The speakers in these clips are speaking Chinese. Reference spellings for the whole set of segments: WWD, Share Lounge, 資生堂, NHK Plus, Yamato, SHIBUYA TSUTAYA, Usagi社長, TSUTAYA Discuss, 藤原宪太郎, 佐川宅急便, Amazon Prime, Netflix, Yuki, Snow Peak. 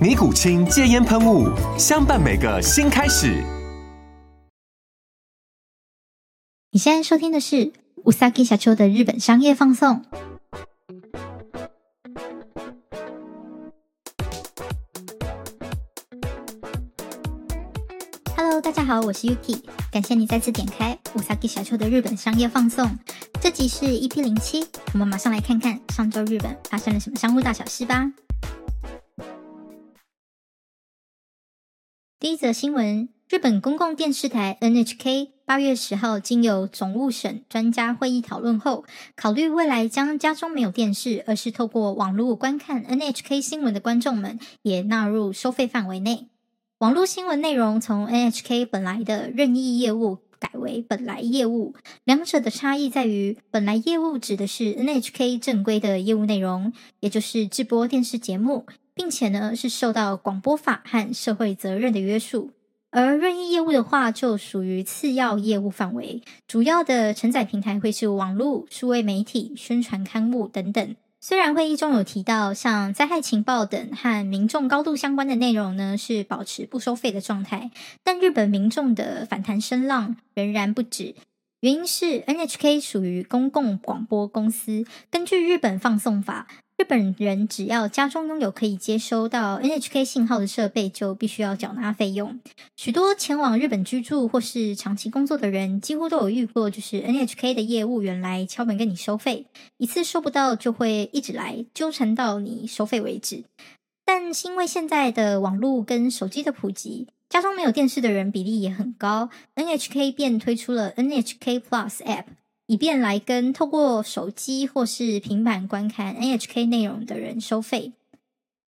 尼古清戒烟喷雾，相伴每个新开始。你现在收听的是Usagi社長的日本商业放送。Hello， 大家好，我是 Yuki， 感谢你再次点开Usagi社長的日本商业放送。这集是 EP07， 我们马上来看看上周日本发生了什么商务大小事吧。第一则新闻，日本公共电视台 NHK 8月10号经由总务省专家会议讨论后，考虑未来将家中没有电视而是透过网络观看 NHK 新闻的观众们也纳入收费范围内。网络新闻内容从 NHK 本来的任意业务改为本来业务，两者的差异在于本来业务指的是 NHK 正规的业务内容，也就是制播电视节目，并且呢是受到广播法和社会责任的约束，而任意业务的话就属于次要业务范围，主要的承载平台会是网络、数位媒体、宣传刊物等等。虽然会议中有提到像灾害情报等和民众高度相关的内容呢是保持不收费的状态，但日本民众的反弹声浪仍然不止，原因是 NHK 属于公共广播公司，根据日本放送法，日本人只要家中拥有可以接收到 NHK 信号的设备就必须要缴纳费用。许多前往日本居住或是长期工作的人几乎都有遇过，就是 NHK 的业务员来敲门跟你收费，一次收不到就会一直来纠缠到你收费为止。但是因为现在的网络跟手机的普及，家中没有电视的人比例也很高， NHK 便推出了 NHK Plus App，以便来跟透过手机或是平板观看 NHK 内容的人收费。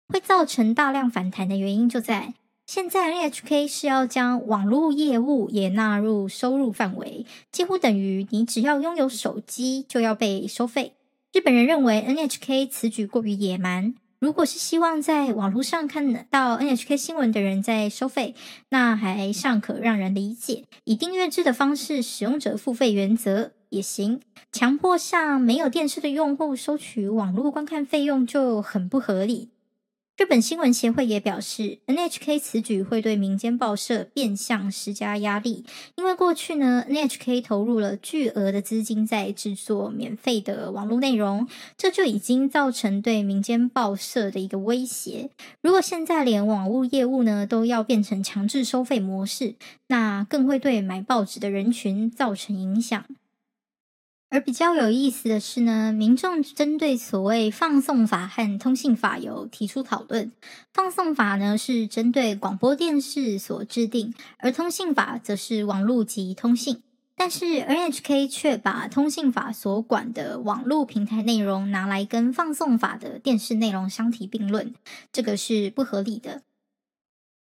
会造成大量反弹的原因就在现在 NHK 是要将网络业务也纳入收入范围，几乎等于你只要拥有手机就要被收费。日本人认为 NHK 此举过于野蛮，如果是希望在网络上看到 NHK 新闻的人在收费，那还尚可让人理解，以订阅制的方式使用者付费原则也行，强迫向没有电视的用户收取网络观看费用就很不合理。日本新闻协会也表示 NHK 此举会对民间报社变相施加压力，因为过去呢 NHK 投入了巨额的资金在制作免费的网络内容，这就已经造成对民间报社的一个威胁。如果现在连网络业务呢都要变成强制收费模式，那更会对买报纸的人群造成影响。而比较有意思的是呢，民众针对所谓放送法和通信法有提出讨论。放送法呢是针对广播电视所制定，而通信法则是网络及通信。但是 NHK 却把通信法所管的网络平台内容拿来跟放送法的电视内容相提并论，这个是不合理的。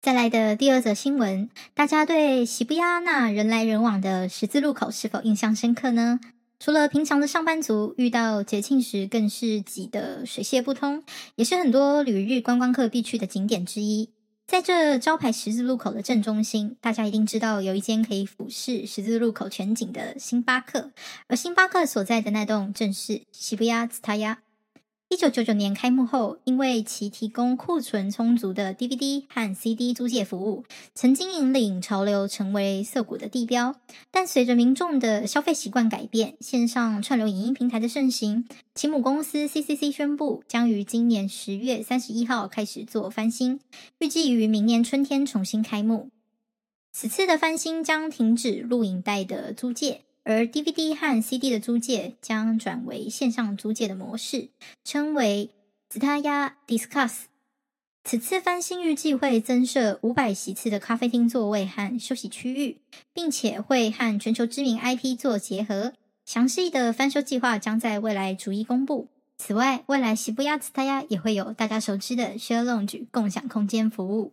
再来的第二则新闻，大家对喜布亚那人来人往的十字路口是否印象深刻呢？除了平常的上班族，遇到节庆时更是挤得水泄不通，也是很多旅日观光客必去的景点之一。在这招牌十字路口的正中心，大家一定知道有一间可以俯视十字路口全景的星巴克，而星巴克所在的那栋正是 SHIBUYA TSUTAYA。1999年开幕后，因为其提供库存充足的 DVD 和 CD 租借服务，曾经引领潮流成为涩谷的地标。但随着民众的消费习惯改变，线上串流影音平台的盛行，其母公司 CCC 宣布将于今年10月31号开始做翻新，预计于明年春天重新开幕。此次的翻新将停止录影带的租借，而 DVD 和 CD 的租借将转为线上租借的模式，称为 TSUTAYA Discuss。 此次翻新预计会增设500席次的咖啡厅座位和休息区域，并且会和全球知名 IP 做结合，详细的翻修计划将在未来逐一公布。此外，未来 SHIBUYA TSUTAYA 也会有大家熟知的 Share Lounge 共享空间服务。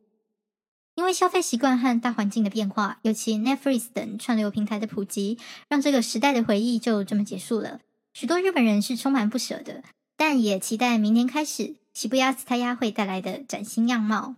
因为消费习惯和大环境的变化，尤其 Netflix 等串流平台的普及，让这个时代的回忆就这么结束了。许多日本人是充满不舍的，但也期待明年开始 SHIBUYA TSUTAYA 会带来的崭新样貌。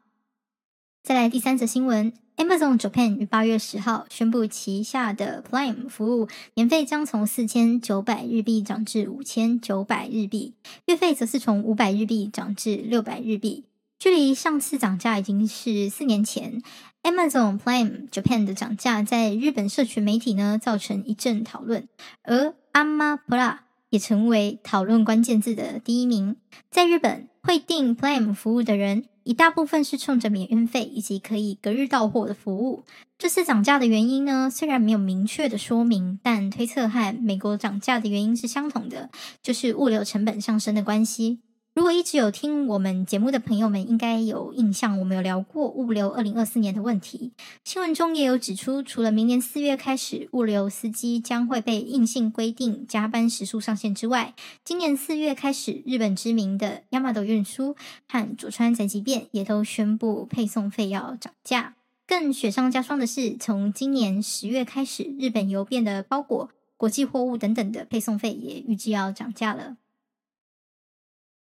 再来第三则新闻， Amazon Japan 于8月10号宣布旗下的 Prime 服务年费将从4900日币涨至5900日币，月费则是从500日币涨至600日币。距离上次涨价已经是4年前， Amazon Prime Japan 的涨价在日本社群媒体呢造成一阵讨论，而 Amazon Prime 也成为讨论关键字的第一名。在日本，会订 Prime 服务的人一大部分是冲着免运费以及可以隔日到货的服务。这次涨价的原因呢，虽然没有明确的说明，但推测和美国涨价的原因是相同的，就是物流成本上升的关系。如果一直有听我们节目的朋友们应该有印象，我们有聊过物流2024年的问题，新闻中也有指出，除了明年4月开始物流司机将会被硬性规定加班时数上限之外，今年4月开始，日本知名的 Yamato 运输和佐川宅急便也都宣布配送费要涨价。更雪上加霜的是，从今年10月开始，日本邮便的包裹、国际货物等等的配送费也预计要涨价了。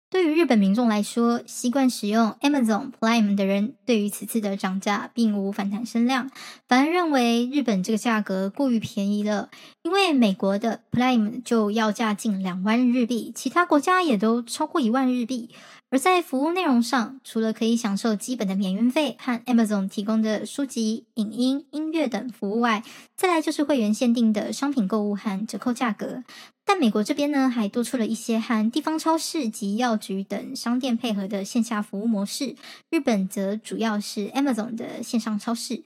对于日本民众来说，习惯使用 Amazon Prime 的人对于此次的涨价并无反弹声量，反而认为日本这个价格过于便宜了。因为美国的 Prime 就要价近2万日币，其他国家也都超过1万日币。而在服务内容上，除了可以享受基本的免运费和 Amazon 提供的书籍、影音、音乐等服务外，再来就是会员限定的商品购物和折扣价格。但美国这边呢，还多出了一些和地方超市及药局等商店配合的线下服务模式，日本则主要是 Amazon 的线上超市。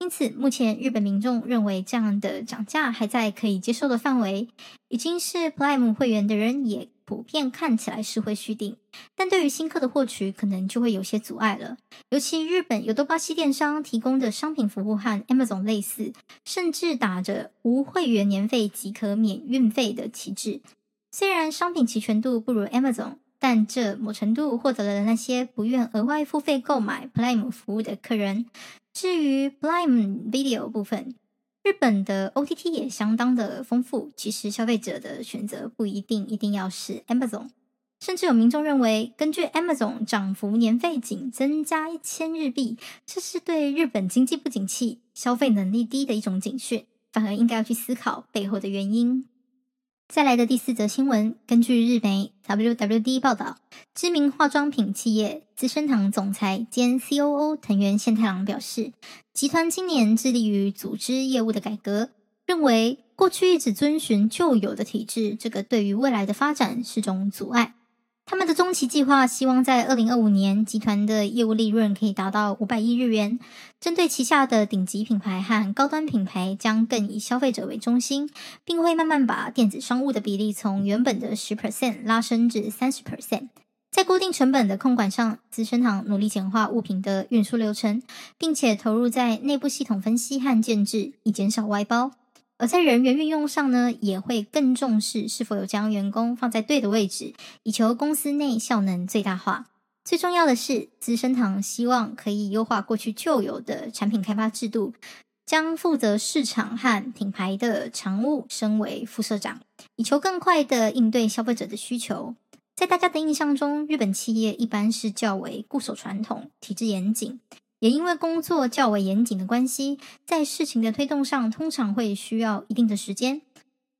因此目前日本民众认为这样的涨价还在可以接受的范围，已经是 Prime 会员的人也普遍看起来是会续订，但对于新客的获取可能就会有些阻碍了。尤其日本有多巴西电商提供的商品服务和 Amazon 类似，甚至打着无会员年费即可免运费的旗帜。虽然商品齐全度不如 Amazon， 但这某程度获得了那些不愿额外付费购买 Prime 服务的客人。至于 Prime Video 部分，日本的 OTT 也相当的丰富，其实消费者的选择不一定要是 Amazon， 甚至有民众认为，根据 Amazon 涨幅年费仅增加1000日币，这是对日本经济不景气、消费能力低的一种警讯，反而应该要去思考背后的原因。再来的第四则新闻，根据日媒 WWD 报道，知名化妆品企业资生堂总裁兼 COO 藤原宪太郎表示，集团今年致力于组织业务的改革，认为过去一直遵循旧有的体制，这个对于未来的发展是种阻碍。他们的中期计划希望在2025年集团的业务利润可以达到500亿日元，针对旗下的顶级品牌和高端品牌将更以消费者为中心，并会慢慢把电子商务的比例从原本的 10% 拉升至 30%。 在固定成本的控管上，资生堂努力简化物品的运输流程，并且投入在内部系统分析和建制，以减少外包。而在人员运用上呢，也会更重视是否有将员工放在对的位置，以求公司内效能最大化。最重要的是，资生堂希望可以优化过去旧有的产品开发制度，将负责市场和品牌的常务升为副社长，以求更快的应对消费者的需求。在大家的印象中，日本企业一般是较为固守传统、体制严谨，也因为工作较为严谨的关系，在事情的推动上通常会需要一定的时间。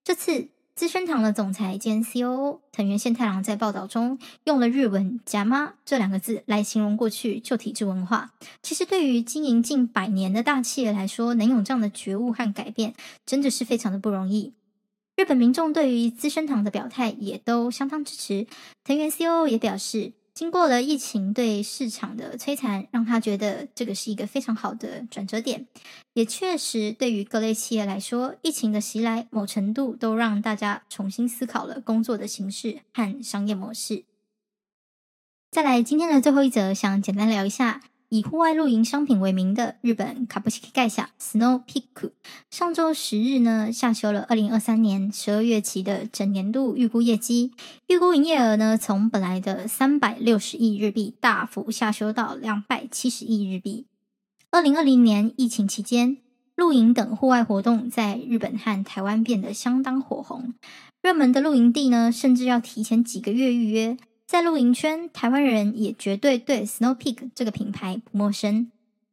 这次资生堂的总裁兼 COO 藤原宪太郎在报道中用了日文“假妈”这两个字来形容过去旧体制文化。其实对于经营近100年的大企业来说，能有这样的觉悟和改变真的是非常的不容易。日本民众对于资生堂的表态也都相当支持，藤原 COO 也表示，经过了疫情对市场的摧残，让他觉得这个是一个非常好的转折点。也确实对于各类企业来说，疫情的袭来某程度都让大家重新思考了工作的形式和商业模式。再来今天的最后一则，想简单聊一下以户外露营商品为名的日本株式会社 Snow Peak 上周10日呢下修了2023年12月期的整年度预估业绩，预估营业额呢从本来的360亿日币大幅下修到270亿日币。2020年疫情期间，露营等户外活动在日本和台湾变得相当火红，热门的露营地呢甚至要提前几个月预约。在露营圈，台湾人也绝对对 Snow Peak 这个品牌不陌生。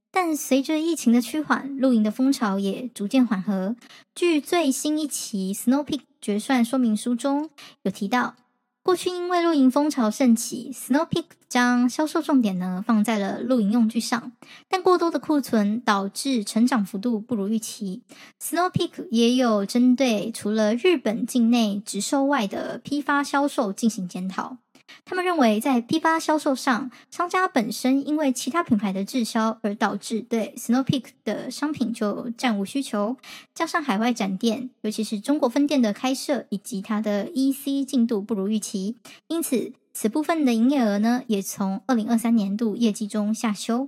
但随着疫情的趋缓，露营的风潮也逐渐缓和。据最新一期 Snow Peak 决算说明书中有提到，过去因为露营风潮盛起， Snow Peak 将销售重点呢放在了露营用具上，但过多的库存导致成长幅度不如预期。 Snow Peak 也有针对除了日本境内直售外的批发销售进行检讨，他们认为在批发销售上，商家本身因为其他品牌的滞销而导致对 Snow Peak 的商品就暂无需求，加上海外展店尤其是中国分店的开设以及它的 EC 进度不如预期，因此此部分的营业额呢也从2023年度业绩中下修。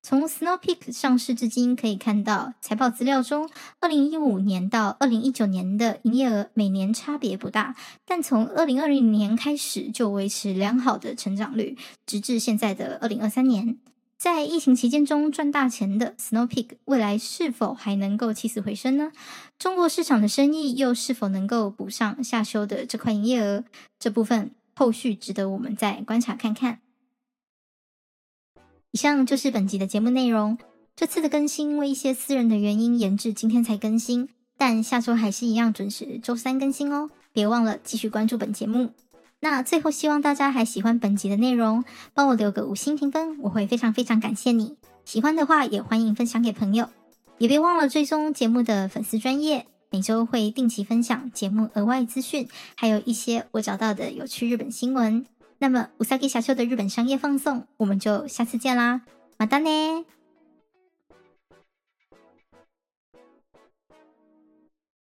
从 Snow Peak 上市至今可以看到，财报资料中2015年到2019年的营业额每年差别不大，但从2020年开始就维持良好的成长率，直至现在的2023年。在疫情期间中赚大钱的 Snow Peak 未来是否还能够起死回生呢？中国市场的生意又是否能够补上下修的这块营业额？这部分后续值得我们再观察看看。以上就是本集的节目内容。这次的更新因为一些私人的原因延至今天才更新，但下周还是一样准时周三更新哦，别忘了继续关注本节目。那最后希望大家还喜欢本集的内容，帮我留个5星评分，我会非常非常感谢你。喜欢的话也欢迎分享给朋友，也别忘了追踪节目的粉丝专页，每周会定期分享节目额外资讯，还有一些我找到的有趣日本新闻。那么，うさぎ社長的日本商业放送，我们就下次见啦，またね。